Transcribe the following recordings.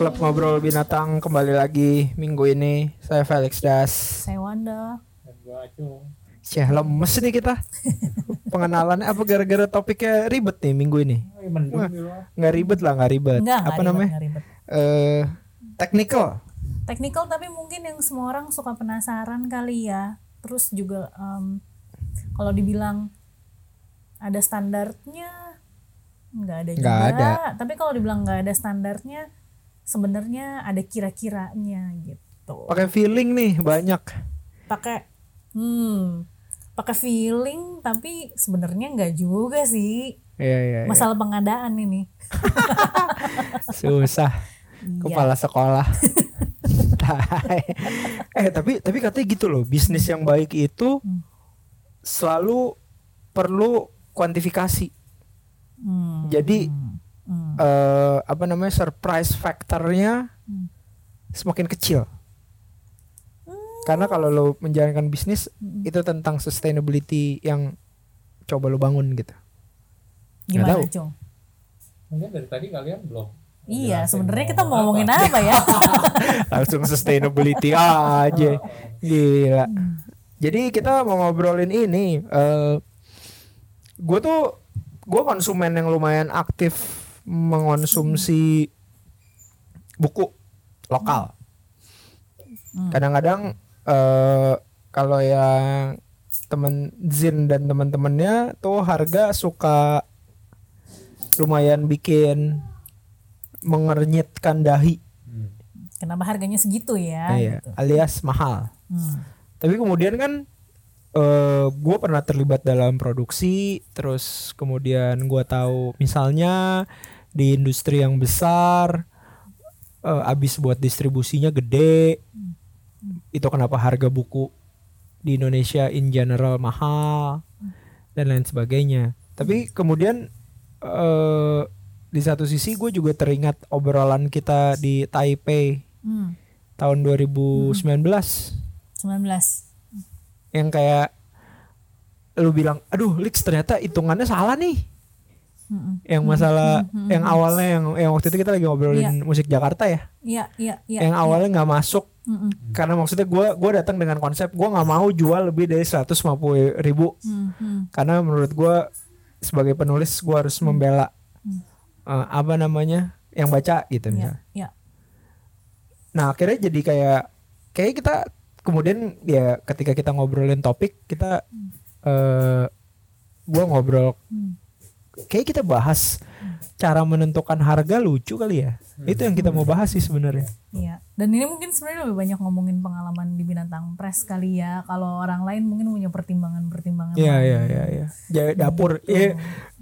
Club Ngobrol Binatang kembali lagi minggu ini. Saya Felix Das. Saya Wanda. Dan gua Acung. Cih, lemes nih kita. Pengenalannya apa gara-gara topiknya ribet nih minggu ini? Enggak ribet. Apa namanya? Technical tapi mungkin yang semua orang suka penasaran kali ya. Terus juga kalau dibilang ada standarnya Enggak ada. Tapi kalau dibilang enggak ada standarnya, sebenarnya ada kira-kiranya gitu. Pakai feeling nih banyak. Pakai feeling tapi sebenarnya enggak juga sih. Iya. Masalah pengadaan ini. Susah. Kepala sekolah. Tapi katanya gitu loh, bisnis yang baik itu selalu perlu kuantifikasi. Jadi surprise factornya semakin kecil. Karena kalau lo menjalankan bisnis itu tentang sustainability yang coba lo bangun gitu. Gimana, Cung? Mungkin dari tadi kalian belum. Iya, sebenarnya kita mau ngomongin apa ya? Langsung sustainability aja. Gila. Jadi kita mau ngobrolin ini. Gue konsumen yang lumayan aktif mengonsumsi buku lokal. Kadang-kadang kalau yang temen Zin dan teman-temannya tuh harga suka lumayan bikin mengernyitkan dahi. Kenapa harganya segitu ya? Iya, gitu. Alias mahal. Tapi kemudian kan gue pernah terlibat dalam produksi, terus kemudian gue tahu misalnya di industri yang besar abis buat distribusinya gede, itu kenapa harga buku di Indonesia in general mahal dan lain sebagainya. Tapi kemudian di satu sisi gue juga teringat obrolan kita di Taipei tahun 2019. Yang kayak lu bilang, aduh Lix ternyata hitungannya salah nih. Yang masalah yang awalnya yang waktu itu kita lagi ngobrolin musik Jakarta ya. Iya. Yang awalnya nggak masuk karena maksudnya gue datang dengan konsep gue nggak mau jual lebih dari 150.000 karena menurut gue sebagai penulis gue harus membela yang baca gitu misalnya. Yeah. Nah akhirnya jadi kayak kita kemudian ya ketika kita ngobrolin topik kita gua ngobrol kayak kita bahas cara menentukan harga lucu kali ya. Itu yang kita mau bahas sih sebenarnya. Iya. Dan ini mungkin sebenarnya lebih banyak ngomongin pengalaman di Binatang Press kali ya. Kalau orang lain mungkin punya pertimbangan. Iya. Dapur.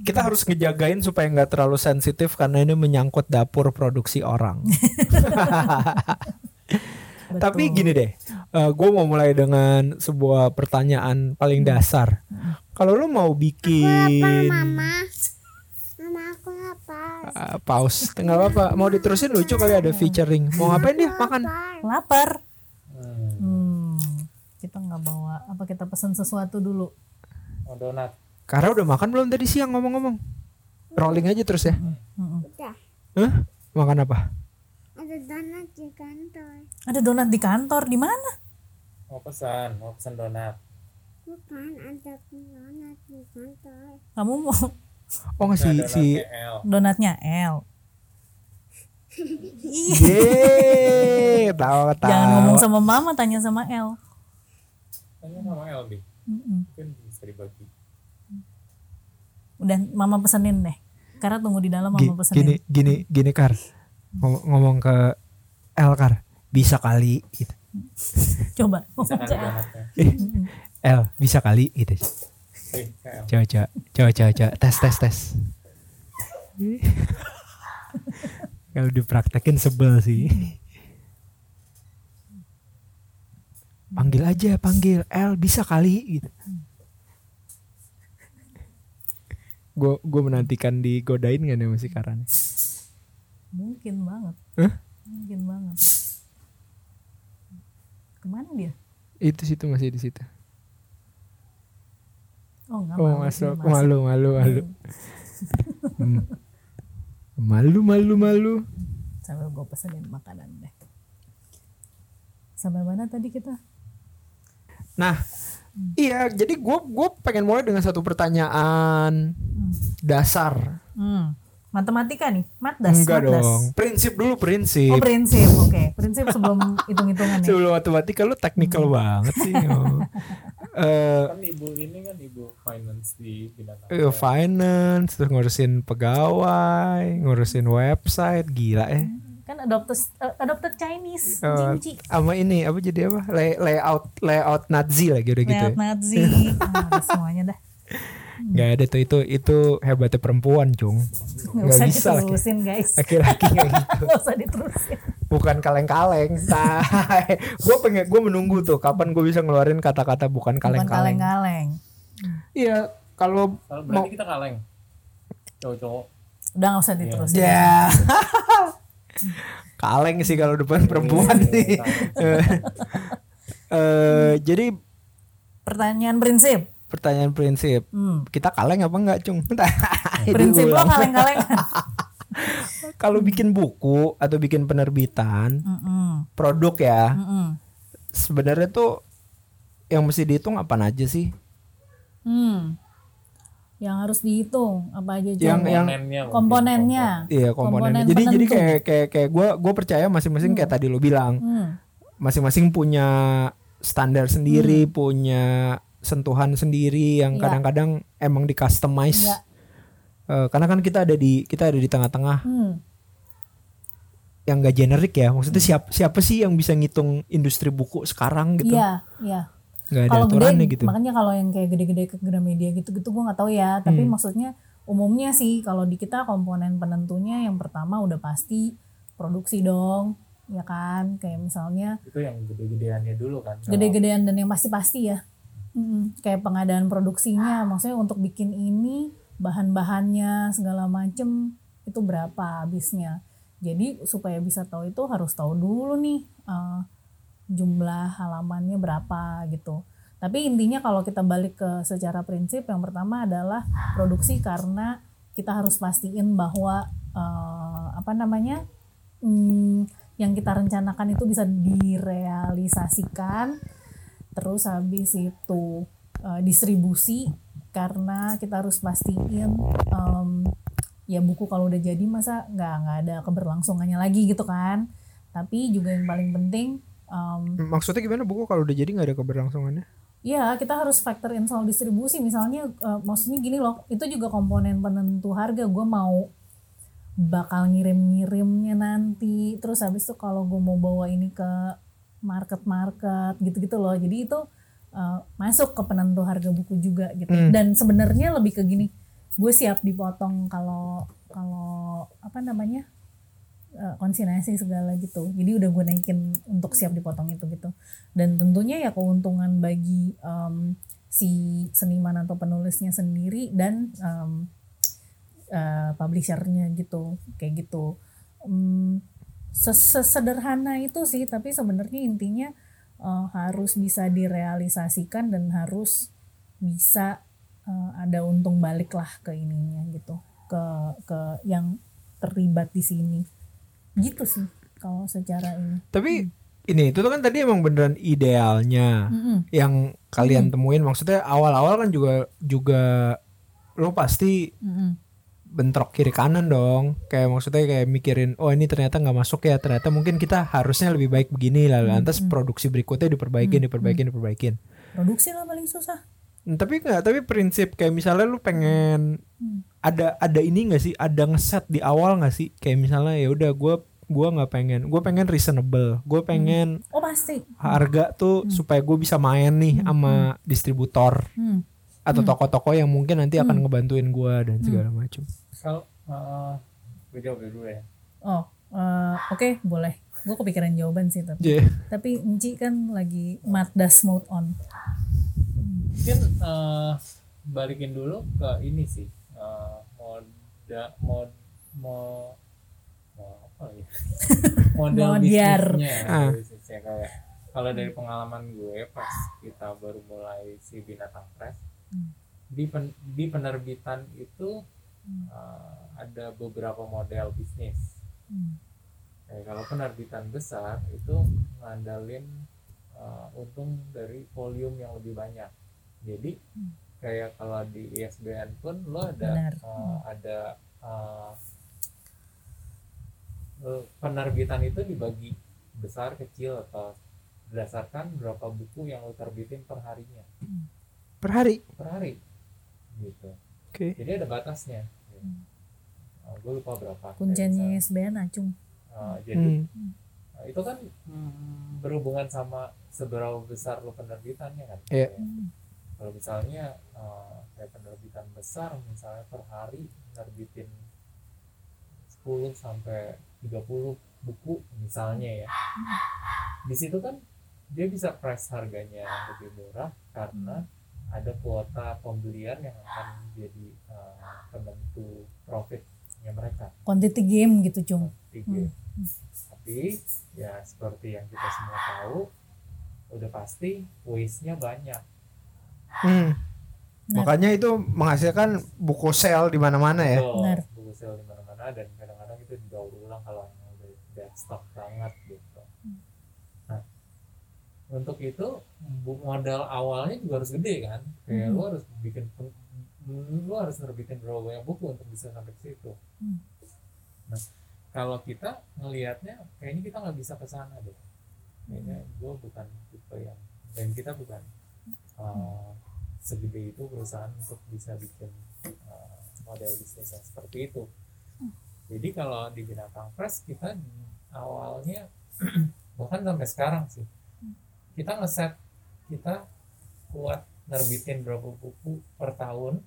Kita harus ngejagain supaya enggak terlalu sensitif karena ini menyangkut dapur produksi orang. Betul. Tapi gini deh, gue mau mulai dengan sebuah pertanyaan paling dasar. Kalau lo mau bikin, mama aku lapar. Pause, nggak apa-apa. Mau diterusin lucu kali ada featuring. Mau ngapain dia? Makan. Lapar. Kita nggak bawa. Apa kita pesan sesuatu dulu? Oh, donat. Karena udah makan belum tadi siang ngomong-ngomong? Rolling aja terus ya. Udah. Hah? Makan apa? Ada donat di kantor, di mana? Mau pesan donat. Bukan, ada donat di kantor. Kamu mau? Oh nggak si donatnya L. Iya, tahu. Jangan ngomong sama mama, tanya sama L. Tanya sama L deh. Mungkin bisa dibagi. Udah, mama pesenin deh. Karena tunggu di dalam mama pesenin. Gini Kar. Ngomong ke Elkar bisa kali gitu. Coba El bisa kali gitu. Coba tes. Kalau dipraktekin sebel sih. Panggil El bisa kali gitu. Gue menantikan digodain gak nih masih karane. Mungkin banget. Hah? Mungkin banget. Kemana dia? Itu situ masih di situ. Oh nggak masuk. Malu. Malu. sambil gue pesenin makanan deh. Sampai mana tadi kita? Nah, iya, jadi gue pengen mulai dengan satu pertanyaan dasar. Matematika nih, matdas. Enggak matdas dong. Prinsip dulu. Oh, prinsip, oke. Okay. Prinsip sebelum hitung-hitungan. Sebelum matematika lu teknikal banget sih. Kan ibu ini kan ibu finance di Binatang. Finance, terus ngurusin pegawai, ngurusin website, gila ya. Kan adopted Chinese, Jinci. Sama ini, apa jadi apa? Layout Nazi lagi udah gitu. Layout ya? Nazi, semuanya dah. Gak ada tuh itu hebatnya perempuan, Cung. Gak bisa diterusin, guys. Laki-laki kayak gitu. Gak usah diterusin. Bukan kaleng-kaleng. Gue menunggu tuh kapan gue bisa ngeluarin kata-kata bukan kaleng-kaleng. Iya, kalau berarti mau kita kaleng. Cowok-cowok. Udah gak usah diterusin. Ya. Kaleng sih kalau depan perempuan nih. Jadi Pertanyaan prinsip. Kita kaleng apa enggak, Cung? Prinsip lo kaleng-kaleng. Kalau bikin buku atau bikin penerbitan, produk ya. Sebenarnya tuh yang mesti dihitung apa aja sih? Yang harus dihitung apa aja, Cung? Komponennya. Iya, komponennya. Jadi kayak gue percaya masing-masing kayak tadi lo bilang. Masing-masing punya standar sendiri, punya sentuhan sendiri yang kadang-kadang emang di customize karena kan kita ada di tengah-tengah yang gak generik ya, maksudnya siapa sih yang bisa ngitung industri buku sekarang gitu. Gak ada aturannya gitu, makanya kalau yang kayak gede-gede ke Gramedia gitu gue nggak tahu ya, tapi maksudnya umumnya sih kalau di kita komponen penentunya yang pertama udah pasti produksi dong. Ya kan, kayak misalnya itu yang gede-gedeannya dulu kan, gede-gedean dan yang pasti ya. Kayak pengadaan produksinya, maksudnya untuk bikin ini bahan-bahannya segala macem itu berapa habisnya. Jadi supaya bisa tahu itu harus tahu dulu nih jumlah halamannya berapa gitu. Tapi intinya kalau kita balik ke secara prinsip, yang pertama adalah produksi, karena kita harus pastiin bahwa yang kita rencanakan itu bisa direalisasikan. Terus habis itu distribusi, karena kita harus pastiin ya buku kalau udah jadi masa nggak ada keberlangsungannya lagi gitu kan. Tapi juga yang paling penting maksudnya gimana buku kalau udah jadi nggak ada keberlangsungannya? Ya kita harus factor in soal distribusi misalnya, maksudnya gini loh, itu juga komponen penentu harga. Gue mau bakal ngirim-ngirimnya nanti, terus habis itu kalau gue mau bawa ini ke market gitu-gitu loh. Jadi itu masuk ke penentu harga buku juga gitu. Dan sebenarnya lebih ke gini, gue siap dipotong kalau konsinasi segala gitu. Jadi udah gue naikin untuk siap dipotong itu gitu. Dan tentunya ya keuntungan bagi si seniman atau penulisnya sendiri dan publishernya gitu, kayak gitu. Sesederhana itu sih, tapi sebenarnya intinya harus bisa direalisasikan dan harus bisa ada untung balik lah ke ininya gitu, ke yang terlibat di sini gitu sih kalau secara ini. Tapi ini itu kan tadi emang beneran idealnya yang kalian temuin, maksudnya awal-awal kan juga lo pasti bentrok kiri kanan dong, kayak maksudnya kayak mikirin oh ini ternyata nggak masuk ya, ternyata mungkin kita harusnya lebih baik begini lah, lantas produksi berikutnya diperbaikin. Produksi lah paling susah. Tapi prinsip kayak misalnya lu pengen ada ini nggak sih, ada ngeset di awal nggak sih, kayak misalnya ya udah gue nggak pengen, gue pengen reasonable, gue pengen pasti harga tuh supaya gue bisa main nih sama distributor atau toko-toko yang mungkin nanti akan ngebantuin gue dan segala macam. Kalau gue jawab dulu ya. Oke, boleh. Gue kepikiran jawaban sih tapi. Yeah. Tapi Nci kan lagi matdas mode on. Mungkin balikin dulu ke ini sih. Model bisnisnya. Bisnisnya kalau dari pengalaman gue pas kita baru mulai si Binatang Press, di penerbitan itu ada beberapa model bisnis. Nah, kalau penerbitan besar itu ngandalin untung dari volume yang lebih banyak. Jadi kayak kalau di ISBN pun lo ada penerbitan itu dibagi besar kecil atau berdasarkan berapa buku yang lo terbitin perharinya. Per hari. Gitu. Okay. Jadi ada batasnya. Gue lupa berapa. Kuncinya ISBN acung. Jadi itu kan berhubungan sama seberapa besar lo penerbitannya kan. Yeah. Kalau misalnya kayak penerbitan besar misalnya per hari nerbitin 10 sampai 30 buku misalnya ya. Di situ kan dia bisa price harganya lebih murah karena ada kuota pembelian yang akan jadi penentu profitnya mereka. Quantity game gitu, Cung. Tapi ya seperti yang kita semua tahu, udah pasti waste-nya banyak. Makanya itu menghasilkan buku sel di mana-mana ya. Buku sel di mana-mana dan kadang-kadang itu didaur ulang kalau yang udah deadstock banget gitu. Nah, untuk itu modal awalnya juga harus gede kan. Kayak lu harus nerbitin berapa banyak buku untuk bisa sampai ke situ. Nah, kalau kita ngelihatnya kayaknya kita nggak bisa ke sana deh. Kayaknya gue bukan tipe yang dan kita bukan segede itu perusahaan untuk bisa bikin model bisnis yang seperti itu. Jadi kalau di Binatang Press kita awalnya bahkan sampai sekarang sih kita ngeset kita kuat nerbitin berapa buku per tahun,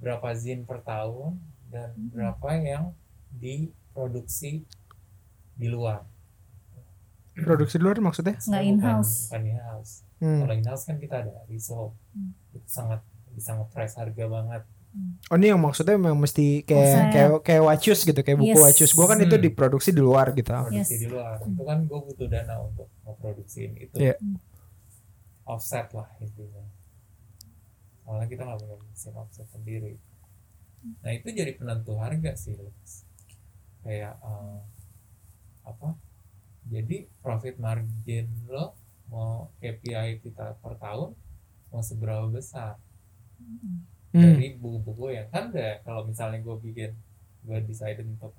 berapa zin per tahun dan berapa yang diproduksi di luar. Produksi luar maksudnya? Nggak in-house. Bukan in-house. Kalau in-house kan kita ada resold. Itu sangat bisa nge-price harga banget. Oh, ini yang maksudnya memang mesti kayak Wacus gitu, kayak buku Wacus. Gua kan itu diproduksi di luar gitu. Produksi di luar. Itu kan gua butuh dana untuk memproduksiin itu. Yeah. Offset lah intinya. Soalnya kita nggak punya mesin offset sendiri. Nah, itu jadi penentu harga sih. Kayak jadi profit margin lo mau KPI kita per tahun mau seberapa besar dari buku-buku yang kan deh. Kalau misalnya gue decide untuk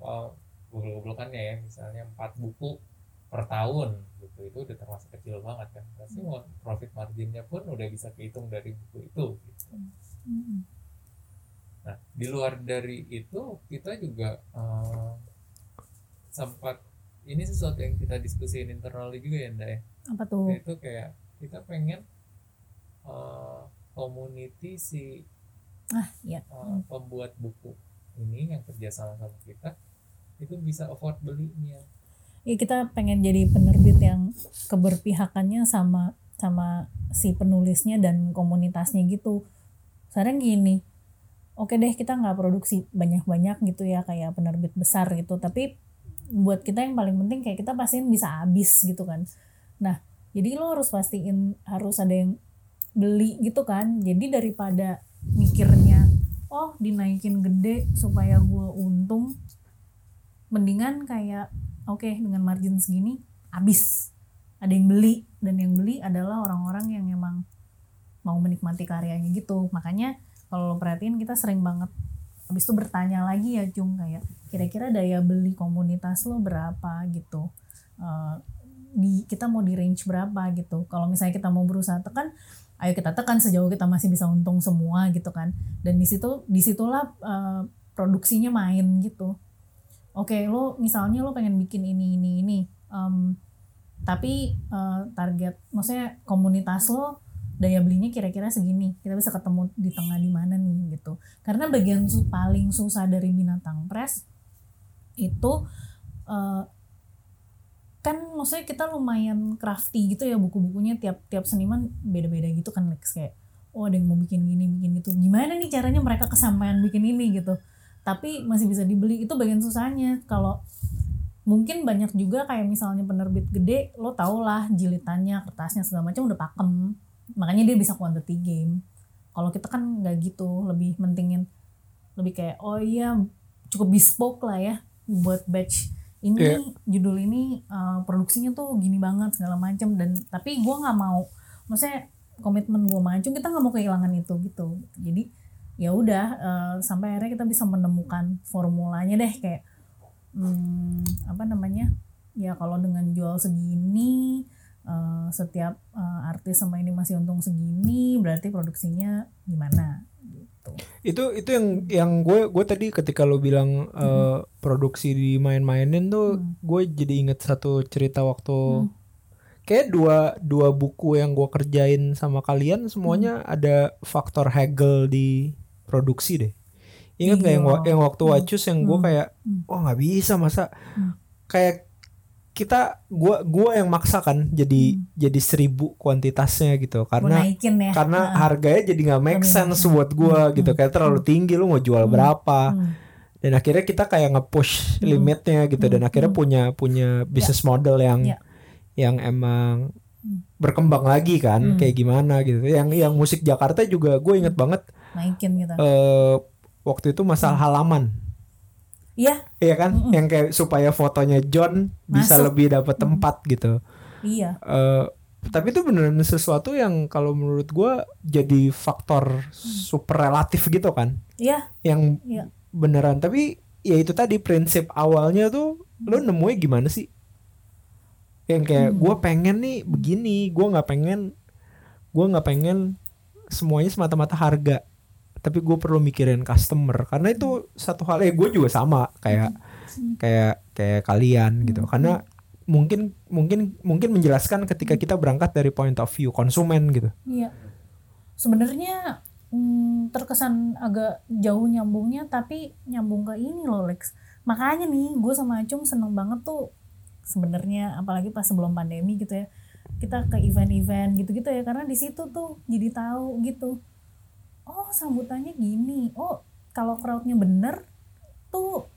goblok-goblokannya ya misalnya 4 buku per tahun gitu, itu udah termasuk kecil banget kan. Pasti mau profit marginnya pun udah bisa kehitung dari buku itu gitu. Nah, di luar dari itu kita juga sempat ini sesuatu yang kita diskusiin internally juga ya Nda ya. Apa tuh? Itu kayak kita pengen community si pembuat buku ini yang kerja sama kita itu bisa afford belinya. Ya, kita pengen jadi penerbit yang keberpihakannya sama si penulisnya dan komunitasnya gitu. Sekarang gini, oke deh kita nggak produksi banyak-banyak gitu ya kayak penerbit besar gitu, tapi buat kita yang paling penting kayak kita pastiin bisa habis gitu kan. Nah, jadi lo harus pastiin harus ada yang beli gitu kan. Jadi daripada mikirnya dinaikin gede supaya gue untung, mendingan kayak dengan margin segini habis, ada yang beli, dan yang beli adalah orang-orang yang emang mau menikmati karyanya gitu. Makanya kalau lo perhatiin kita sering banget habis itu bertanya lagi ya Cung, kayak kira-kira daya beli komunitas lo berapa gitu, kita mau di range berapa gitu. Kalau misalnya kita mau berusaha tekan, ayo kita tekan sejauh kita masih bisa untung semua gitu kan. Dan disitulah produksinya main gitu. Oke, lo misalnya lo pengen bikin ini, tapi target, maksudnya komunitas lo daya belinya kira-kira segini, kita bisa ketemu di tengah di mana nih gitu. Karena bagian paling susah dari Binatang Press itu kan maksudnya kita lumayan crafty gitu ya buku-bukunya, tiap seniman beda-beda gitu kan. Kayak ada yang mau bikin gini, bikin gitu, gimana nih caranya mereka kesampaian bikin ini gitu, tapi masih bisa dibeli. Itu bagian susahnya. Kalau mungkin banyak juga kayak misalnya penerbit gede, lo tau lah jilitannya, kertasnya segala macam udah pakem, makanya dia bisa quantity game. Kalau kita kan nggak gitu, lebih mentingin, lebih kayak cukup bespoke lah ya. buat batch ini, judul ini produksinya tuh gini banget segala macam, dan tapi gue nggak mau, maksudnya komitmen gue maju, kita nggak mau kehilangan itu gitu. Jadi ya udah sampai akhirnya kita bisa menemukan formulanya deh, kayak apa namanya ya, kalau dengan jual segini setiap artis sama ini masih untung segini, berarti produksinya gimana gitu. Itu yang gue tadi ketika lo bilang produksi dimain-mainin tuh, gue jadi inget satu cerita waktu kayak dua buku yang gue kerjain sama kalian semuanya ada faktor Hegel di produksi deh. Ingat nggak yang waktu Wacus yang gue kayak wah nggak bisa masa kayak kita gua yang maksa kan jadi 1000 kuantitasnya gitu, karena naikin ya, karena harganya jadi nggak make sense buat gua gitu, kayak terlalu tinggi, lu mau jual berapa, dan akhirnya kita kayak nge-push limitnya gitu, dan akhirnya punya business model yang emang berkembang lagi kan, kayak gimana gitu. Yang musik Jakarta juga gue inget banget naikin gitu, waktu itu masalah halaman. Iya kan, yang kayak supaya fotonya John bisa lebih dapat tempat gitu. Iya. Tapi itu beneran sesuatu yang kalau menurut gue jadi faktor super relatif gitu kan. Iya. Yang beneran. Tapi ya itu tadi prinsip awalnya tuh lo nemuin gimana sih? Yang kayak gue pengen nih begini, gue nggak pengen semuanya semata-mata harga. Tapi gue perlu mikirin customer, karena itu satu hal gue juga sama kayak kalian gitu, karena mungkin menjelaskan ketika kita berangkat dari point of view konsumen gitu. Iya, sebenarnya terkesan agak jauh nyambungnya, tapi nyambung ke ini loh Lex. Makanya nih gue sama Acung seneng banget tuh sebenarnya, apalagi pas sebelum pandemi gitu ya, kita ke event-event gitu-gitu ya, karena di situ tuh jadi tahu gitu. Oh sambutannya gini, oh kalau crowdnya bener tuh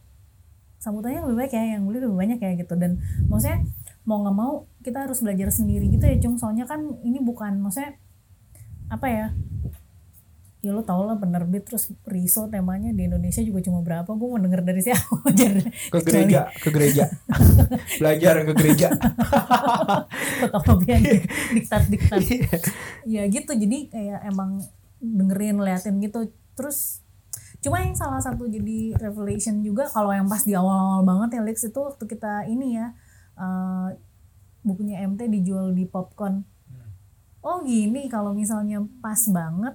sambutannya lebih baik ya, yang beli lebih banyak ya gitu. Dan maksudnya mau gak mau kita harus belajar sendiri gitu ya Cung, soalnya kan ini bukan, maksudnya apa ya, ya lo tau lah penerbit terus riso temanya di Indonesia juga cuma berapa, gue mau denger dari siapa. ke gereja belajar ke gereja Tokopedia diktat ya gitu. Jadi kayak emang dengerin, liatin gitu. Terus cuma yang salah satu jadi revelation juga, kalau yang pas di awal-awal banget ya Lex, itu waktu kita ini ya bukunya MT dijual di Popcorn. Oh gini kalau misalnya pas banget,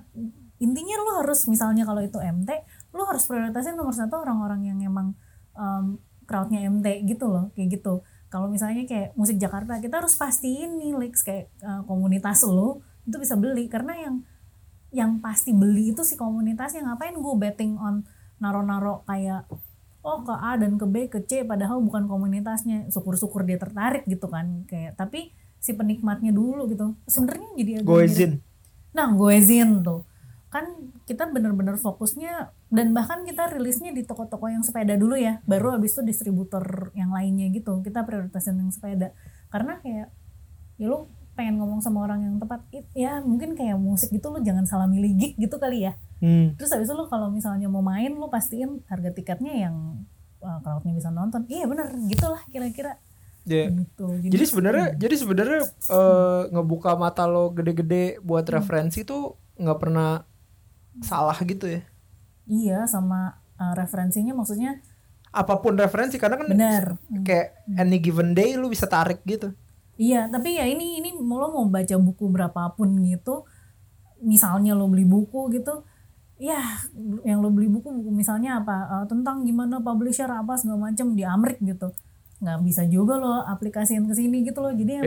intinya lu harus, misalnya kalau itu MT lu harus prioritasin nomor satu orang-orang yang emang crowdnya MT gitu loh, kayak gitu. Kalau misalnya kayak musik Jakarta, kita harus pastiin nih Lex, kayak komunitas lu itu bisa beli, karena yang pasti beli itu si komunitasnya. Ngapain gue betting on naro-naro kayak oh ke A dan ke B ke C, padahal bukan komunitasnya. Syukur-syukur dia tertarik gitu kan, kayak tapi si penikmatnya dulu gitu. Sebenarnya jadi Goezin. Nah Goezin tuh kan kita bener-bener fokusnya, dan bahkan kita rilisnya di toko-toko yang sepeda dulu ya, baru abis itu distributor yang lainnya gitu. Kita prioritasin yang sepeda, karena kayak ya lo pengen ngomong sama orang yang tepat ya, mungkin kayak musik gitu lo jangan salah milih gig gitu kali ya. Terus habis itu lo kalau misalnya mau main lo pastiin harga tiketnya yang crowdnya bisa nonton. Iya benar gitulah kira-kira. Gitu. Jadi sebenarnya ngebuka mata lo gede-gede buat referensi tuh nggak pernah salah gitu ya. Iya, sama referensinya maksudnya apapun referensi, karena kan bener. Kayak any given day lo bisa tarik gitu. Iya, tapi ya ini lo mau baca buku berapapun gitu, misalnya lo beli buku gitu, ya yang lo beli buku misalnya apa, tentang gimana publisher apa segala macam di Amerika gitu, nggak bisa juga lo aplikasiin ke sini gitu lo. Jadi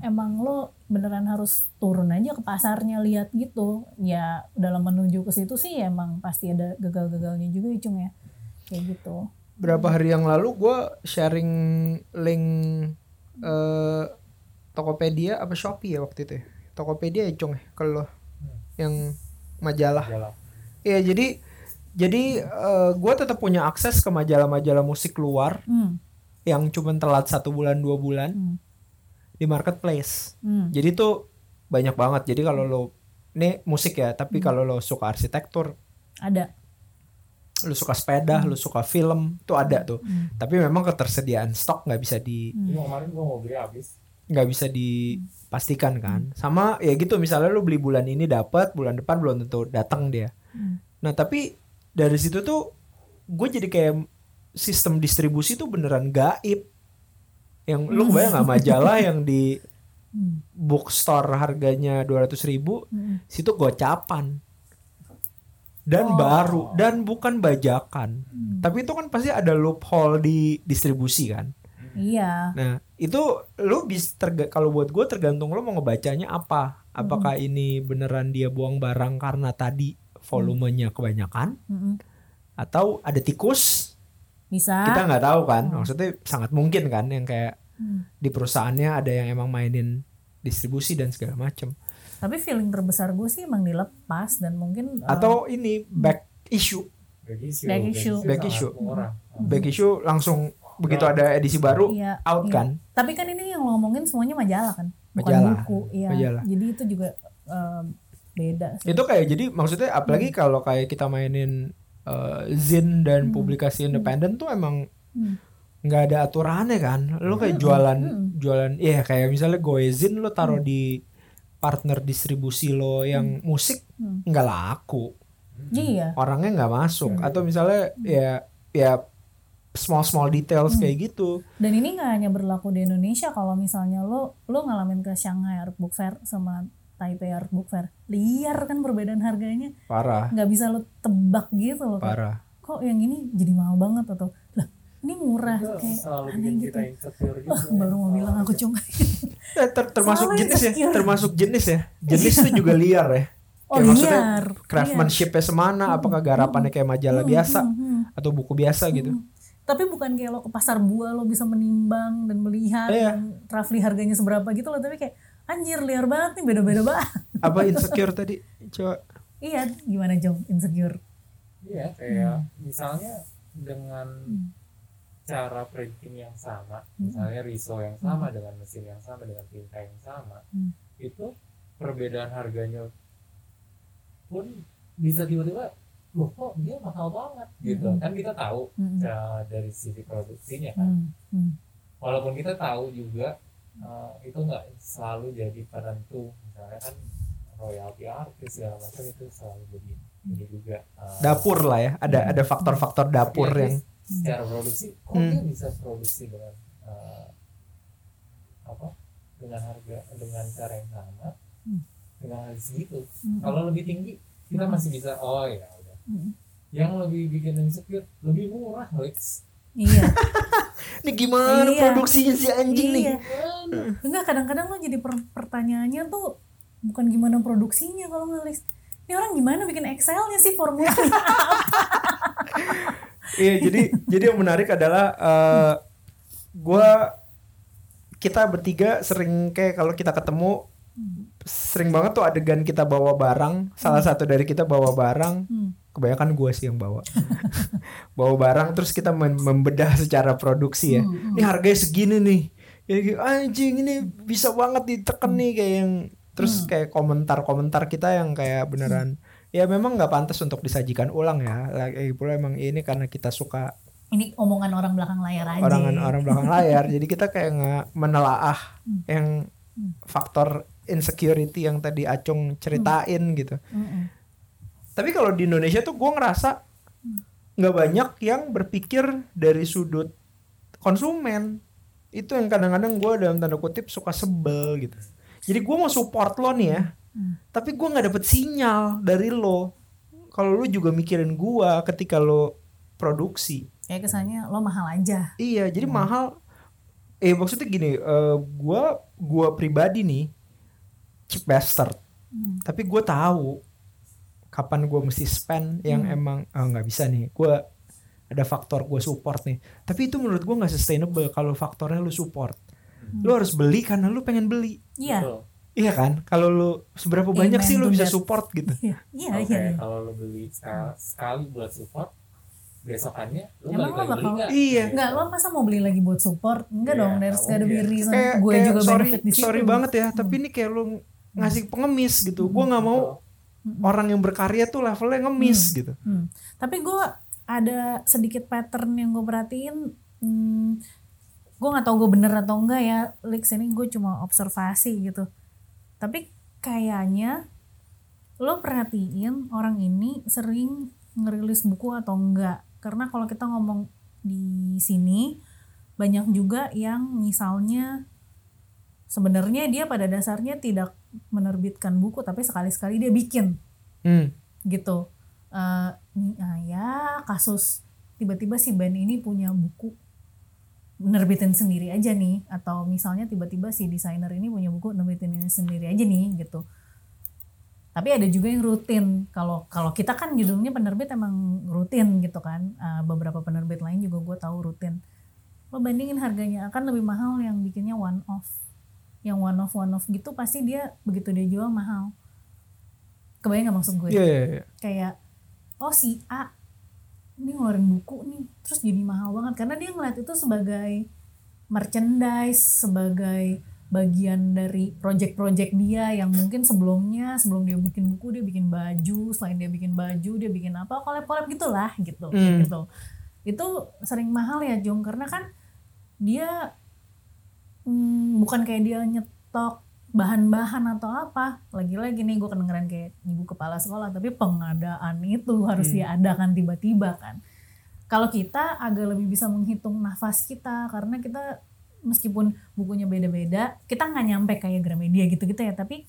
emang lo beneran harus turun aja ke pasarnya, lihat gitu. Ya dalam menuju ke situ sih emang pasti ada gagal-gagalnya juga Cung ya, kayak gitu. Berapa hari yang lalu gue sharing link Tokopedia apa Shopee ya waktu itu ya? Tokopedia ya Cung kalau yang majalah. Iya, jadi gue tetap punya akses ke majalah-majalah musik luar yang cuma telat 1 bulan 2 bulan di marketplace. Jadi tuh banyak banget. Jadi kalau lo ini musik ya, tapi kalau lo suka arsitektur ada lu suka sepeda, lu suka film, tuh ada tuh. Tapi memang ketersediaan stok nggak bisa di. Kemarin gua mau beli habis. Nggak bisa dipastikan kan. Sama ya gitu, misalnya lu beli bulan ini dapat, bulan depan belum tentu datang dia. Nah tapi dari situ tuh gue jadi kayak sistem distribusi tuh beneran gaib. Yang lu bayang nggak majalah yang di bookstore harganya 200.000, situ gocapan dan baru dan bukan bajakan. Tapi itu kan pasti ada loophole di distribusi kan. Iya. Nah itu lu bisa kalau buat gue tergantung lu mau ngebacanya apa. Apakah ini beneran dia buang barang karena tadi volumenya kebanyakan, atau ada tikus? Bisa. Kita nggak tahu kan, maksudnya sangat mungkin kan yang kayak di perusahaannya ada yang emang mainin distribusi dan segala macam. Tapi feeling terbesar gue sih emang dilepas dan mungkin atau ini back issue. Back issue langsung begitu ada edisi baru out kan. Tapi kan ini yang lo ngomongin semuanya majalah kan, bukan buku. Iya. Majalah. Jadi itu juga beda sih. Itu kayak jadi maksudnya apalagi kalau kayak kita mainin zin dan publikasi independen tuh emang nggak ada aturannya kan. Lo kayak jualan ya kayak misalnya Goezin lo taruh di partner distribusi lo yang musik nggak laku, orangnya nggak masuk, atau misalnya ya small details kayak gitu. Dan ini nggak hanya berlaku di Indonesia. Kalau misalnya lo ngalamin ke Shanghai Art Book Fair sama Taipei Art Book Fair, liar kan perbedaan harganya. Parah. Gak bisa lo tebak gitu loh. Parah. Kok yang ini jadi mahal banget atau lah ini murah itu kayak aneh gitu. Baru mau bilang aku cuma. Termasuk jenis ya. Jenis itu juga liar ya. Kayak maksudnya craftsmanship-nya semana, apakah garapannya kayak majalah biasa atau buku biasa gitu. Tapi bukan kayak lo ke pasar buah lo bisa menimbang dan melihat roughly harganya seberapa gitu loh, tapi kayak anjir liar banget nih, beda-beda banget. Apa insecure tadi? Coba. Iya, gimana Jom insecure? Iya, kayak misalnya dengan cara printing yang sama, misalnya riso yang sama dengan mesin yang sama dengan tinta yang sama, itu perbedaan harganya pun bisa tiba-tiba, loh kok dia mahal banget gitu. Kan kita tahu dari sisi produksinya kan. Walaupun kita tahu juga itu nggak selalu jadi penentu, misalnya kan royalti artis segala macam itu selalu jadi juga dapur lah ya, ada faktor-faktor dapur yang secara produksi kok dia bisa produksi dengan dengan harga dengan cara yang sama dengan harga segitu. Kalau lebih tinggi kita masih bisa yang lebih bikin insecure lebih murah Lex. Iya. Ini gimana produksinya si anjing nih? Enggak, kadang-kadang lo jadi pertanyaannya tuh bukan gimana produksinya kalau ngelis. Ini orang gimana bikin Excel-nya sih formula? Iya, jadi yang menarik adalah kita bertiga sering kayak kalau kita ketemu sering banget tuh adegan kita bawa barang, salah satu dari kita bawa barang. Kebanyakan gue sih yang bawa barang terus kita membedah secara produksi ya. Ini harganya segini nih. Kayak anjing ini bisa banget diteken nih kayak yang terus kayak komentar-komentar kita yang kayak beneran ya memang nggak pantas untuk disajikan ulang ya. Kayak pula emang ini karena kita suka ini omongan orang belakang layar aja. Orang belakang layar. Jadi kita kayak nggak menelaah yang faktor insecurity yang tadi Acung ceritain gitu. Tapi kalau di Indonesia tuh gue ngerasa nggak banyak yang berpikir dari sudut konsumen. Itu yang kadang-kadang gue dalam tanda kutip suka sebel gitu. Jadi gue mau support lo nih ya, tapi gue nggak dapet sinyal dari lo. Kalau lo juga mikirin gue ketika lo produksi. Kayak kesannya lo mahal aja. Iya, jadi mahal. Maksudnya gini, gue pribadi nih cheap bastard. Tapi gue tahu kapan gue mesti spend yang emang nggak bisa nih, gue ada faktor gue support nih. Tapi itu menurut gue nggak sustainable kalau faktornya lu support. Lu harus beli karena lu pengen beli. Iya. Iya kan? Kalau lu seberapa banyak sih lu bisa support gitu. Iya. Kalau lu beli sekali buat support, besokannya lu emang balik lagi beli. Iya. Nggak, lu masa mau beli lagi buat support? Enggak dong. Harus ada reason. Gue juga benefit di situ. Sorry banget ya. Tapi ini kayak lu ngasih pengemis gitu. Gue nggak mau. Orang yang berkarya tuh levelnya ngemis gitu. Tapi gue ada sedikit pattern yang gue perhatiin. Gue nggak tahu gue bener atau enggak ya, Lex, ini gue cuma observasi gitu. Tapi kayaknya lo perhatiin orang ini sering ngerilis buku atau enggak, karena kalau kita ngomong di sini banyak juga yang misalnya sebenarnya dia pada dasarnya tidak menerbitkan buku, tapi sekali-sekali dia bikin gitu. Nah ya, kasus tiba-tiba si Ben ini punya buku, nerbitin sendiri aja nih, atau misalnya tiba-tiba si desainer ini punya buku, nerbitin ini sendiri aja nih gitu. Tapi ada juga yang rutin. Kalau kita kan judulnya penerbit emang rutin gitu kan, beberapa penerbit lain juga gue tahu rutin. Lo bandingin harganya, akan lebih mahal yang bikinnya one off. Yang one off gitu pasti dia begitu dia jual mahal. Kebayang gak maksud gue? Yeah. Kayak oh si A ini ngeluarin buku nih terus jadi mahal banget karena dia ngeliat itu sebagai merchandise, sebagai bagian dari project-project dia yang mungkin sebelum dia bikin buku dia bikin baju, selain dia bikin baju dia bikin apa, collab-collab gitulah gitu. Gitu. Itu sering mahal ya Jung, karena kan dia bukan kayak dia nyetok bahan-bahan atau apa. Lagi-lagi nih gue kedengeran kayak ibu kepala sekolah, tapi pengadaan itu harus diadakan tiba-tiba kan. Kalau kita agak lebih bisa menghitung nafas kita, karena kita meskipun bukunya beda-beda, kita gak nyampe kayak Gramedia gitu-gitu ya, tapi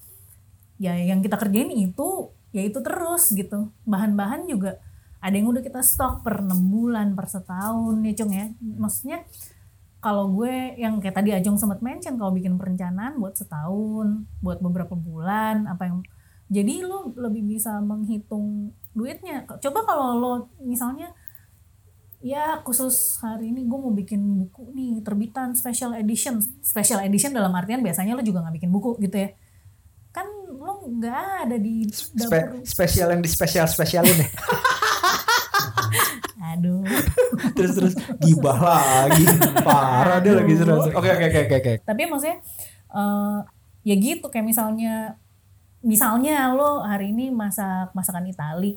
ya yang kita kerjain itu ya itu terus gitu. Bahan-bahan juga ada yang udah kita stok per 6 bulan, per setahun ya Cung ya. Maksudnya kalau gue yang kayak tadi Ajong sempat mention, kalau bikin perencanaan buat setahun, buat beberapa bulan, apa yang jadi lo lebih bisa menghitung duitnya. Coba kalau lo misalnya ya khusus hari ini gue mau bikin buku nih terbitan special edition dalam artian biasanya lo juga nggak bikin buku gitu ya. Kan lo nggak ada di dapur spesial yang di spesialin ya. Aduh. Terus gibah lagi. Parah dia lagi seru. Oke. Tapi maksudnya ya gitu, kayak misalnya lo hari ini masak masakan Itali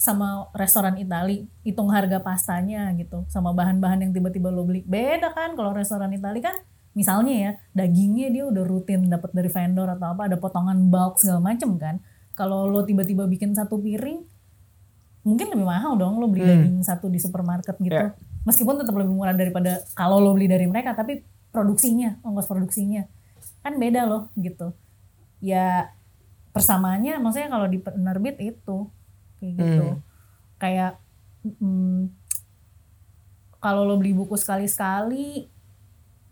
sama restoran Itali, hitung harga pastanya gitu sama bahan-bahan yang tiba-tiba lo beli. Beda kan kalau restoran Itali kan misalnya ya dagingnya dia udah rutin dapat dari vendor atau apa, ada potongan bulk segala macem kan. Kalau lo tiba-tiba bikin satu piring mungkin lebih mahal dong lo beli daging satu di supermarket gitu. Yeah. Meskipun tetap lebih murah daripada kalau lo beli dari mereka, tapi produksinya, ongkos produksinya kan beda loh gitu. Ya persamaannya maksudnya kalau di penerbit itu kayak gitu. Kayak kalau lo beli buku sekali-sekali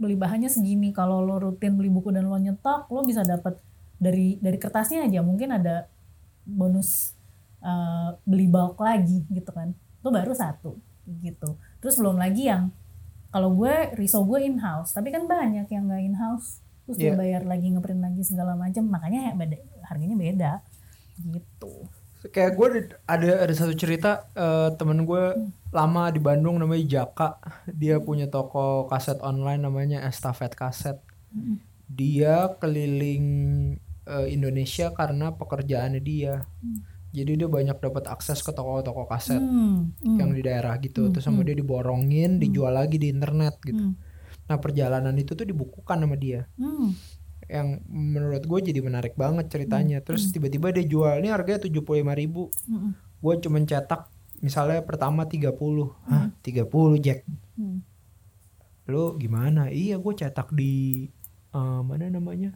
beli bahannya segini, kalau lo rutin beli buku dan lo nyetok, lo bisa dapat dari kertasnya aja mungkin ada bonus beli bulk lagi gitu kan, itu baru satu gitu. Terus belum lagi yang kalau gue riso gue in house, tapi kan banyak yang nggak in house terus dia bayar lagi, ngeprint lagi segala macam, makanya harganya beda gitu. Kayak gue ada satu cerita temen gue lama di Bandung namanya Jaka, dia punya toko kaset online namanya Estafet Kaset. Dia keliling Indonesia karena pekerjaannya dia. Jadi dia banyak dapat akses ke toko-toko kaset yang di daerah gitu. Terus sama dia diborongin, dijual lagi di internet gitu. Nah perjalanan itu tuh dibukukan sama dia. Yang menurut gue jadi menarik banget ceritanya. Terus tiba-tiba dia jual, ini harganya 75.000. Gue cuman cetak misalnya pertama 30. Hah 30 Jack? Lo gimana? Iya gue cetak di mana namanya,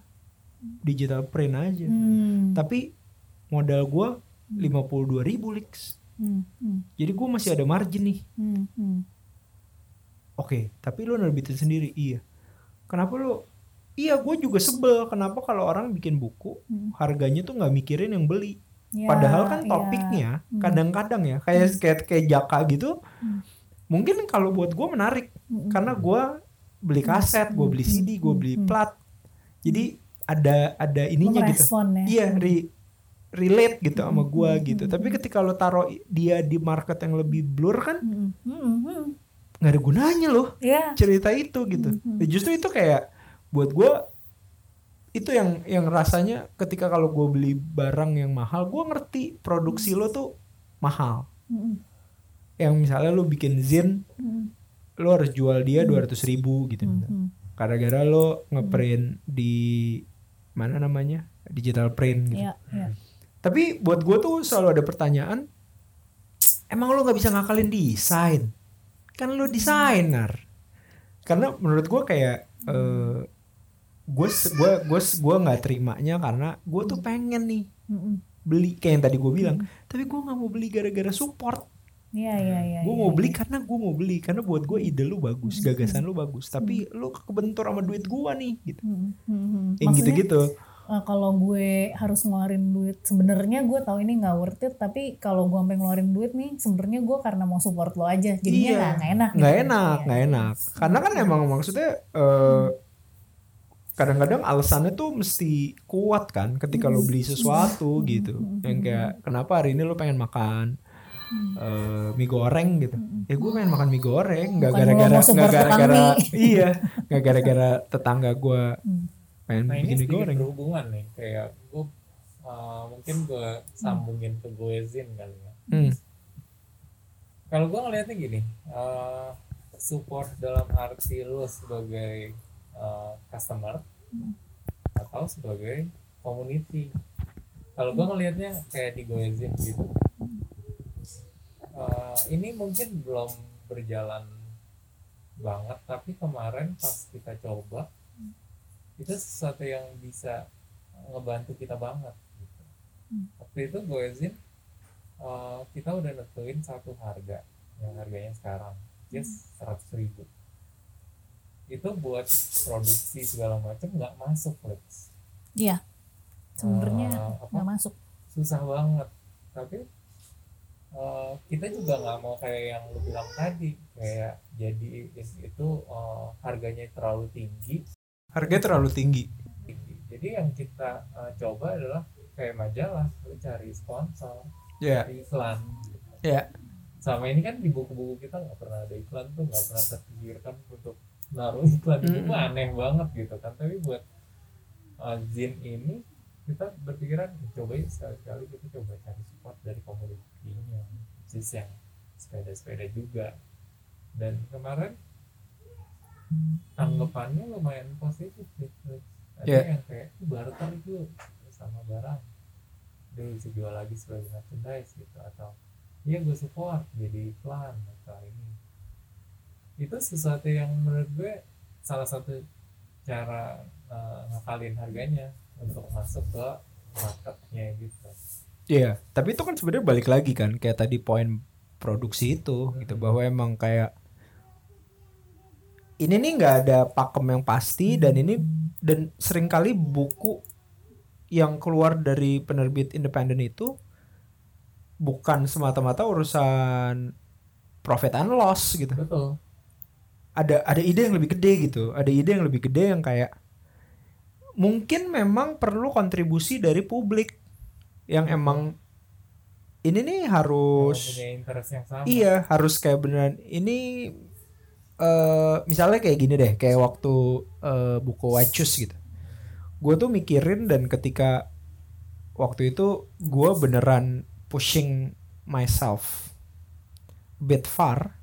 digital print aja. Tapi modal gue 52.000 Lex. Jadi gue masih ada margin nih. Oke, tapi lo nerbitin sendiri. Iya. Kenapa lo? Iya, gue juga sebel kenapa kalau orang bikin buku harganya tuh nggak mikirin yang beli. Ya, padahal kan topiknya kadang-kadang ya kayak Jaka gitu. Mungkin kalau buat gue menarik karena gue beli kaset, gue beli CD, gue beli plat. Jadi ada ininya gitu. Ya. Iya, relate gitu sama gue gitu. Tapi ketika lo taruh dia di market yang lebih blur kan gak ada gunanya loh cerita itu gitu. Justru itu kayak buat gue itu yang rasanya ketika kalau gue beli barang yang mahal, gue ngerti produksi lo tuh mahal. yang misalnya lu bikin zin, lu harus jual dia 200.000 gitu. Gara-gara lu ngeprint di mana namanya, digital print gitu. Tapi buat gue tuh selalu ada pertanyaan, emang lu nggak bisa ngakalin desain? Kan lu desainer. Karena menurut gue kayak gue nggak terimanya karena gue tuh pengen nih beli kayak yang tadi gue bilang, tapi gue nggak mau beli gara-gara support. Gue mau beli karena gue mau beli, karena buat gue ide lu bagus, gagasan lu bagus, tapi lu kebentur sama duit gue nih gitu. Yang gitu-gitu. Kalau gue harus ngeluarin duit, sebenarnya gue tahu ini nggak worth it, tapi kalau gue sampai ngeluarin duit nih, sebenarnya gue karena mau support lo aja, jadinya nggak enak. Karena kan emang maksudnya kadang-kadang alasannya tuh mesti kuat kan, ketika lo beli sesuatu gitu, yang kayak kenapa hari ini lo pengen makan mie goreng gitu, ya gue pengen makan mie goreng, nggak gara-gara tetangga gue. Nah ini sedikit berhubungan nih, kayak gue mungkin gue sambungin ke Goezin kali ya. Kalau gue ngeliatnya gini, support dalam arti lu sebagai customer atau sebagai community. Kalau gue ngeliatnya kayak di Goezin gitu, ini mungkin belum berjalan banget, tapi kemarin pas kita coba itu sesuatu yang bisa ngebantu kita banget gitu. Waktu itu Goezin kita udah nentuin satu harga yang harganya sekarang just 100.000 itu buat produksi segala macam nggak masuk Lex. Iya sebenarnya nggak masuk, susah banget, tapi kita juga nggak mau kayak yang lu bilang tadi, kayak jadi itu harganya terlalu tinggi. Harganya terlalu tinggi. Jadi yang kita coba adalah kayak majalah, cari sponsor, cari iklan. Sama ini kan di buku-buku kita nggak pernah ada iklan tuh, nggak pernah terpikirkan untuk naruh iklan. Itu aneh banget gitu kan. Tapi buat zin ini kita berpikiran coba sekali-kali kita coba cari support dari komunitasnya, khusus yang sepeda-sepeda juga. Dan kemarin anggapannya lumayan positif gitu. Ada yang kayak barter itu sama barang, dia bisa jual lagi sebagai merchandise gitu, atau iya gue support jadi iklan atau ini. Itu sesuatu yang menurut gue salah satu cara ngakalin harganya untuk masuk ke marketnya gitu. Iya, tapi itu kan sebenarnya balik lagi kan kayak tadi poin produksi itu gitu, bahwa emang kayak ini nih nggak ada pakem yang pasti, dan ini dan seringkali buku yang keluar dari penerbit independen itu bukan semata-mata urusan profit and loss gitu. Betul. Ada ide yang lebih gede gitu, ada ide yang lebih gede yang kayak mungkin memang perlu kontribusi dari publik yang emang ini nih harus punya interest yang sama. Iya, harus kayak beneran ini. Misalnya kayak gini deh, kayak waktu buku Wacus gitu, gue tuh mikirin, dan ketika waktu itu gue beneran pushing myself a bit far,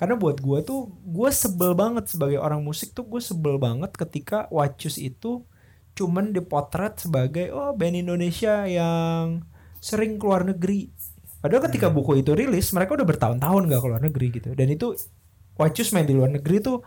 karena buat gue tuh gue sebel banget sebagai orang musik tuh, gue sebel banget ketika Wacus itu cuman dipotret sebagai band Indonesia yang sering keluar negeri, padahal ketika buku itu rilis mereka udah bertahun-tahun gak keluar negeri gitu. Dan itu Wacus main di luar negeri tuh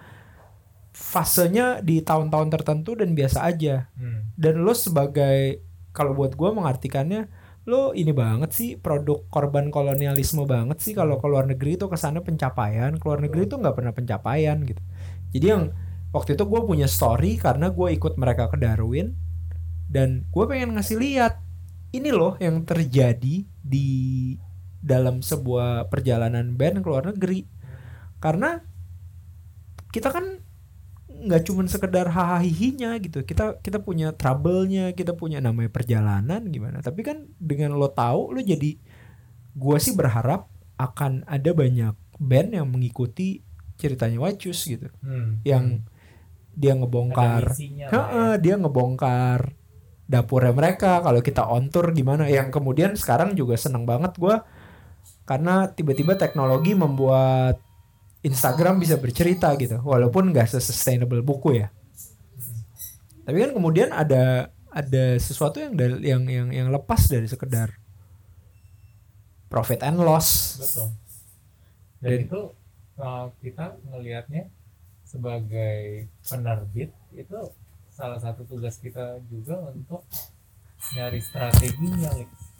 fasenya di tahun-tahun tertentu dan biasa aja. Dan lo sebagai, kalau buat gue mengartikannya, lo ini banget sih, produk korban kolonialisme banget sih kalau keluar negeri tuh kesannya pencapaian, keluar negeri tuh nggak pernah pencapaian gitu. Jadi yang waktu itu gue punya story karena gue ikut mereka ke Darwin, dan gue pengen ngasih lihat ini loh yang terjadi di dalam sebuah perjalanan band ke luar negeri. Karena kita kan nggak cuma sekedar hahahihinya gitu, kita punya trouble-nya, kita punya namanya perjalanan gimana. Tapi kan dengan lo tahu, lo jadi, gue sih berharap akan ada banyak band yang mengikuti ceritanya Wacus gitu, yang dia ngebongkar, dia ngebongkar dapurnya mereka. Kalau kita on tour gimana, yang kemudian sekarang juga seneng banget gue karena tiba-tiba teknologi membuat Instagram bisa bercerita gitu, walaupun nggak se-sustainable buku ya. Tapi kan kemudian ada sesuatu yang lepas dari sekedar profit and loss. Betul. Dan itu kita ngelihatnya sebagai penerbit itu salah satu tugas kita juga untuk nyari strateginya,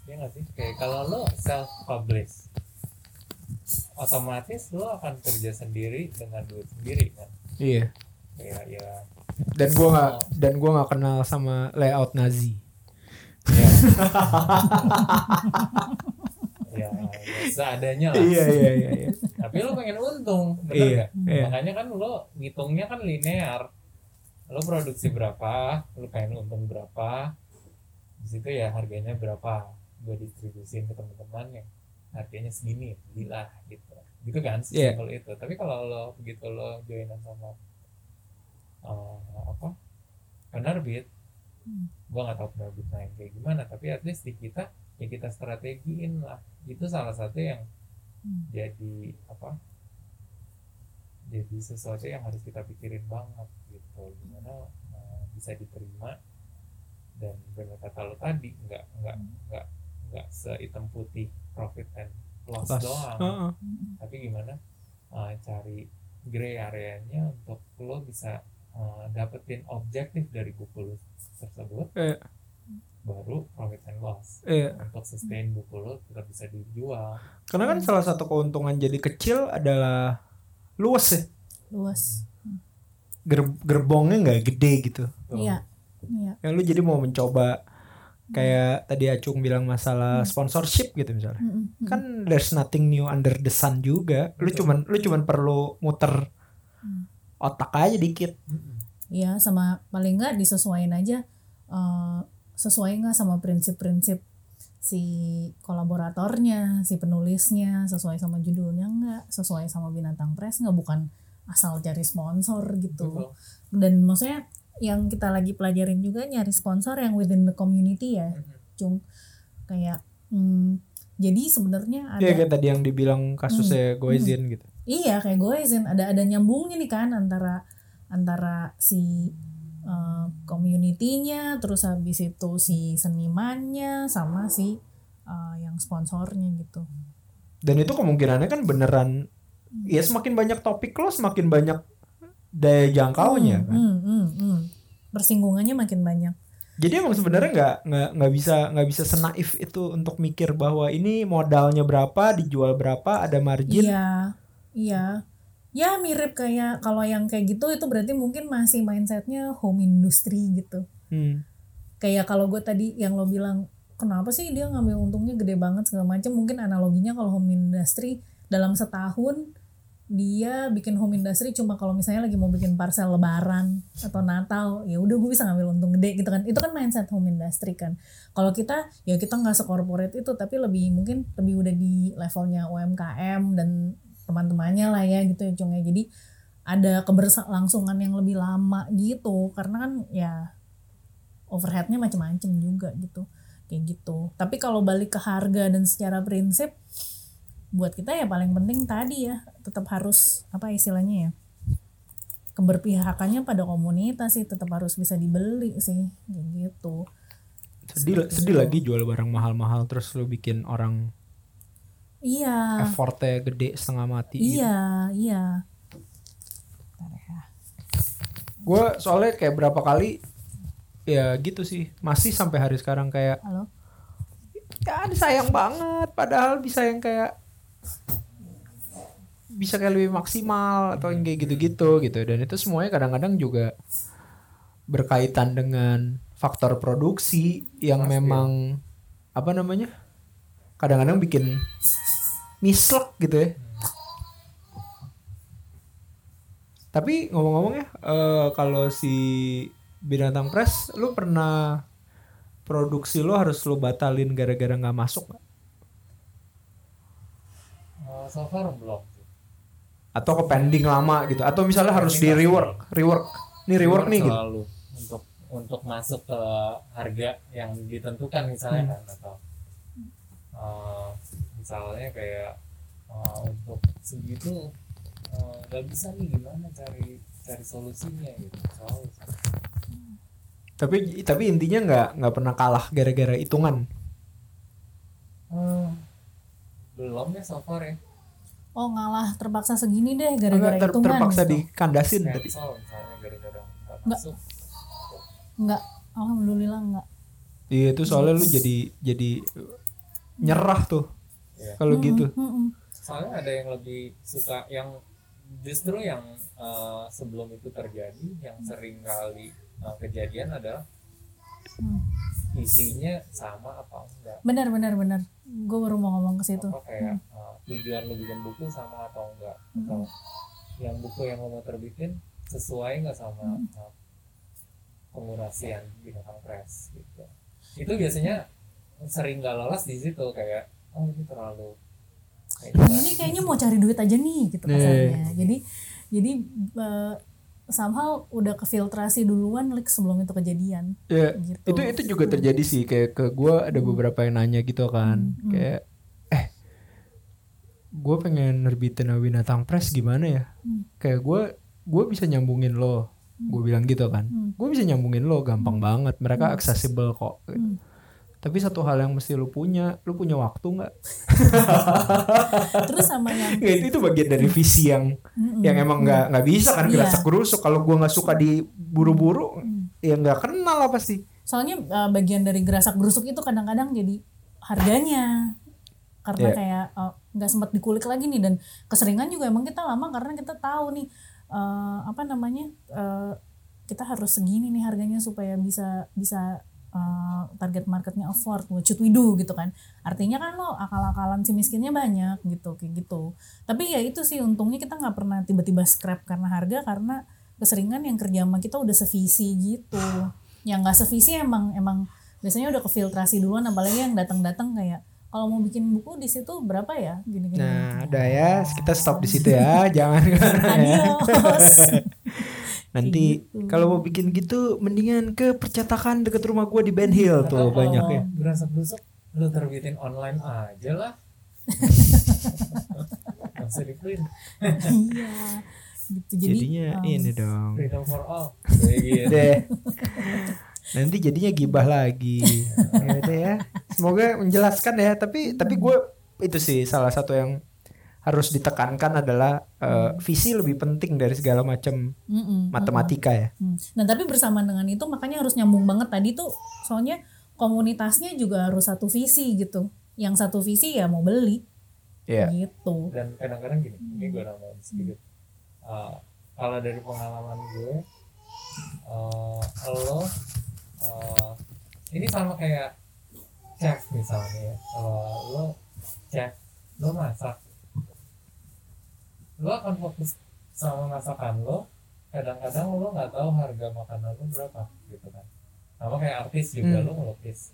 ya nggak sih? Kayak kalau lo self publish, otomatis lo akan kerja sendiri dengan duit sendiri kan? Iya. Ya. Dan gua nggak kenal sama layout Nazi. Ya. Ya, seadanya lah. Iya. Tapi lo pengen untung, bener nggak? Iya. Makanya kan lo ngitungnya kan linear. Lo produksi berapa, lo pengen untung berapa, di situ ya harganya berapa, gue distribusiin ke teman-teman yang harganya segini, gila gitu kan, simple itu. Tapi kalau lo begitu lo joinan sama penerbit, gue nggak tahu penerbit lain kayak gimana, tapi at least di kita ya kita strategiin lah. Itu salah satu yang jadi sesuatu yang harus kita pikirin banget gitu, gimana bisa diterima. Dan benar kata lo tadi, nggak se-hitam putih profit and loss doang, tapi gimana cari gray areanya untuk lo bisa dapetin objektif dari buku lo tersebut, baru profit and loss untuk sustain buku lo tetap bisa dijual. Karena kan salah satu keuntungan jadi kecil adalah luas. Gerbongnya nggak gede gitu. Iya. Yang lu jadi mau mencoba kayak tadi Acung bilang masalah sponsorship gitu misalnya. Kan there's nothing new under the sun juga. Lu cuman perlu muter otak aja dikit. Iya, sama paling nggak disesuaikan aja, sesuai nggak sama prinsip-prinsip si kolaboratornya, si penulisnya, sesuai sama judulnya enggak, sesuai sama Binatang Press enggak, bukan asal cari sponsor gitu. Dan maksudnya yang kita lagi pelajarin juga nyari sponsor yang within the community ya, Cung. Kayak jadi sebenarnya ada kayak tadi yang dibilang kasusnya Goezin gitu. Iya, kayak Goezin ada nyambungnya nih kan antara si community-nya, terus habis itu si senimannya sama si yang sponsornya gitu. Dan itu kemungkinannya kan beneran ya, semakin banyak topik lo semakin banyak daya jangkaunya kan. Persinggungannya makin banyak. Jadi emang sebenarnya nggak bisa senaif itu untuk mikir bahwa ini modalnya berapa, dijual berapa, ada margin. Iya. Ya mirip kayak kalau yang kayak gitu itu berarti mungkin masih mindsetnya home industry gitu. Kayak kalau gue tadi yang lo bilang kenapa sih dia ngambil untungnya gede banget segala macam, mungkin analoginya kalau home industry dalam setahun dia bikin home industry cuma kalau misalnya lagi mau bikin parcel lebaran atau Natal, ya udah gue bisa ngambil untung gede gitu kan. Itu kan mindset home industry kan. Kalau kita ya kita nggak se-corporate itu, tapi mungkin lebih udah di levelnya UMKM dan teman-temannya lah ya gitu ya, Cung ya. Jadi ada keberlangsungan yang lebih lama gitu, karena kan ya overheadnya macam-macam juga gitu, kayak gitu. Tapi kalau balik ke harga dan secara prinsip, buat kita ya paling penting tadi ya tetap harus apa istilahnya ya, keberpihakannya pada komunitas sih, tetap harus bisa dibeli sih gitu. Sedih lagi jual barang mahal-mahal terus lu bikin orang effortnya gede setengah mati. Iya. Gue soalnya kayak berapa kali ya gitu sih, masih sampai hari sekarang kayak halo? Ya disayang banget, padahal bisa yang kayak lebih maksimal atau yang kayak gitu-gitu gitu. Dan itu semuanya kadang-kadang juga berkaitan dengan faktor produksi yang memang apa namanya, kadang-kadang bikin mislek gitu ya. Tapi ngomong-ngomong ya, kalau si Binatang Press, lu pernah produksi lu harus lu batalin gara-gara nggak masuk? So far belum. Atau ke pending lama gitu? Atau misalnya harus di rework nih gitu? Untuk masuk ke harga yang ditentukan misalnya kan, atau misalnya kayak untuk segi itu nggak bisa nih, gimana cari solusinya gitu. Soalnya tapi intinya nggak pernah kalah gara-gara hitungan. Belum ya so far ya. Oh ngalah terpaksa segini deh gara-gara hitungan. Terpaksa gitu. Dikandasin tadi. Misalnya gara-gara nggak masuk. Nggak, alhamdulillah nggak. Iya itu soalnya lu jadi nyerah tuh ya. Kalau gitu. Soalnya ada yang lebih suka yang justru yang sebelum itu terjadi yang sering kali kejadian adalah isinya sama apa enggak. Benar. Gue baru mau ngomong ke situ. Apa kayak tujuan lu bikin buku sama atau enggak. Atau yang buku yang lo mau terbitin sesuai nggak sama pengurasian Binatang Press gitu. Itu biasanya sering gak lolos di situ kayak oh ini terlalu ini kayaknya mau cari duit aja nih gitu kasarnya. Jadi somehow udah kefiltrasi duluan sebelum itu kejadian. Yeah. Gitu. Itu juga terjadi sih kayak ke gue ada beberapa yang nanya gitu kan. Kayak gue pengen nerbitin Binatang Press gimana ya? Kayak gue bisa nyambungin lo. Gue bilang gitu kan. Gue bisa nyambungin lo gampang banget. Mereka accessible kok. Tapi satu hal yang mesti lu punya waktu nggak? Terus sama yang itu bagian dari visi yang emang nggak bisa kan gerasa kerusuk. Kalau gue nggak suka diburu-buru, ya nggak kenal lah pasti. Soalnya bagian dari gerasa kerusuk itu kadang-kadang jadi harganya karena kayak nggak sempat dikulik lagi nih, dan keseringan juga emang kita lama karena kita tahu nih kita harus segini nih harganya supaya bisa target marketnya afford, what should we do gitu kan. Artinya kan lo akal-akalan si miskinnya banyak gitu kayak gitu. Tapi ya itu sih untungnya kita nggak pernah tiba-tiba scrap karena harga, karena keseringan yang kerja sama kita udah sevisi gitu. Yang nggak sevisi emang biasanya udah kefiltrasi duluan, apalagi yang datang-datang kayak kalau mau bikin buku di situ berapa ya gini-gini. Nah udah ya kita stop di situ ya, jangan adios. Nanti gitu. Kalau mau bikin gitu mendingan ke percetakan deket rumah gue di Bendhil tuh banyak ya. Berasap-berasap lu terbitin online aja lah. Masih diprint. Iya. Gitu. Jadinya ini dong. Freedom for all. Deh. Nanti jadinya gibah lagi. Gitu ya. Semoga menjelaskan ya. Tapi gue itu sih salah satu yang harus ditekankan adalah visi lebih penting dari segala macam matematika ya. Nah tapi bersamaan dengan itu makanya harus nyambung banget tadi tuh, soalnya komunitasnya juga harus satu visi gitu. Yang satu visi ya mau beli gitu. Dan kadang-kadang gini, ini gue nambahin sedikit. Kalau dari pengalaman gue, ini sama kayak chef misalnya ya. Kalau lo chef, lo masak, lo akan fokus sama masakan lo, kadang-kadang lo nggak tahu harga makanan lo berapa gitu kan. Sama kayak artis juga, lo ngelukis,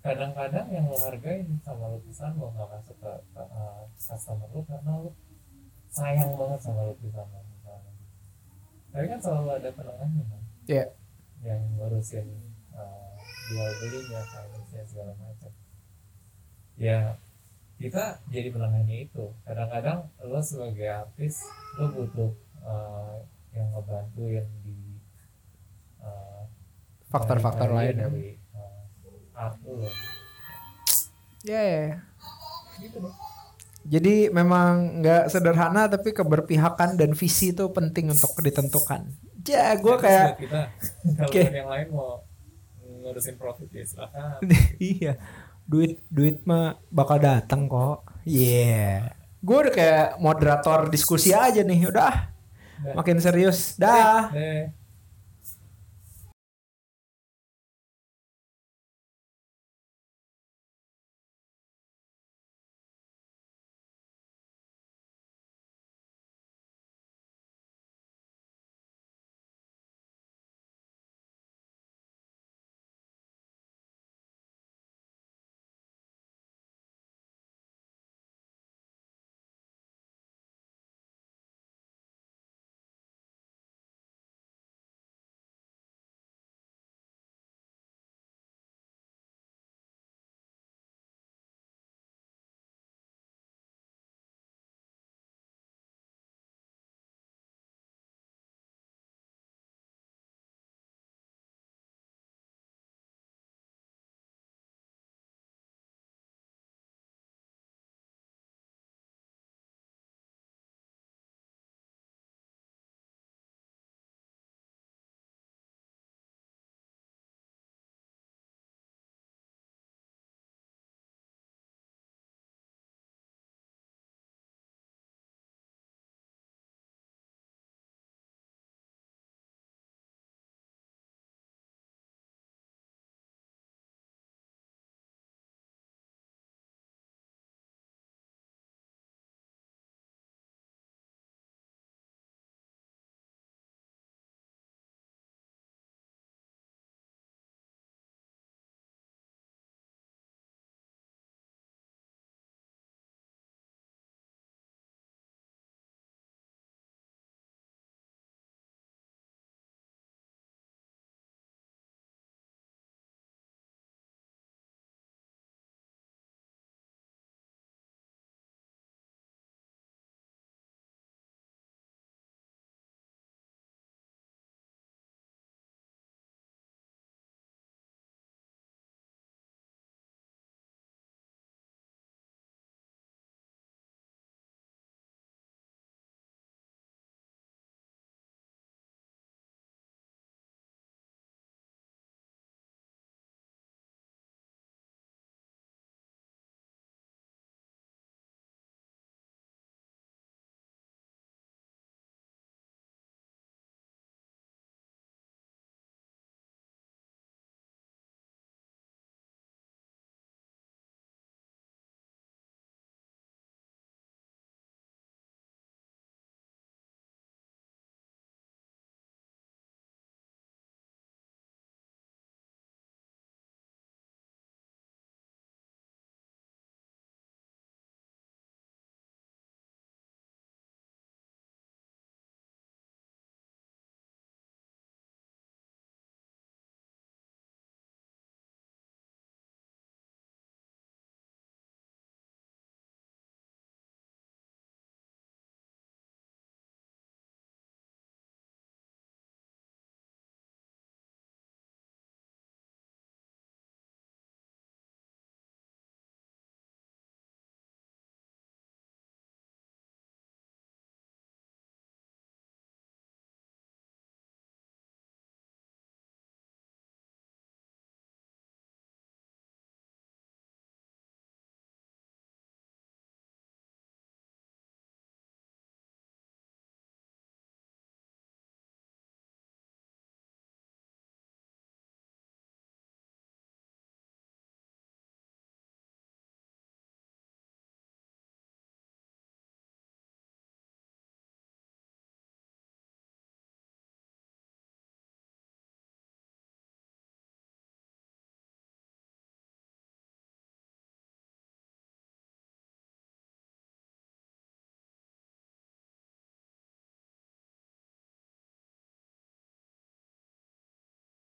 kadang-kadang yang lo hargain sama lukisan lo nggak masuk ke customer lo karena lo sayang banget sama lukisan lo misalnya. Tapi kan selalu ada penengahnya kan, yang ngurusin jual belinya, finance-nya segala macam. Ya kita jadi penengahnya itu. Kadang-kadang lo sebagai artis lo butuh yang ngebantuin di faktor-faktor lain dari art lo. Gitu loh. Jadi memang nggak sederhana, tapi keberpihakan dan visi itu penting untuk ditentukan. Ya gue kayak kita kalau yang lain mau ngurusin profit ya silahkan. Iya. Duit mah bakal datang kok. Gue udah kayak moderator diskusi aja nih. Udah makin serius. Dah.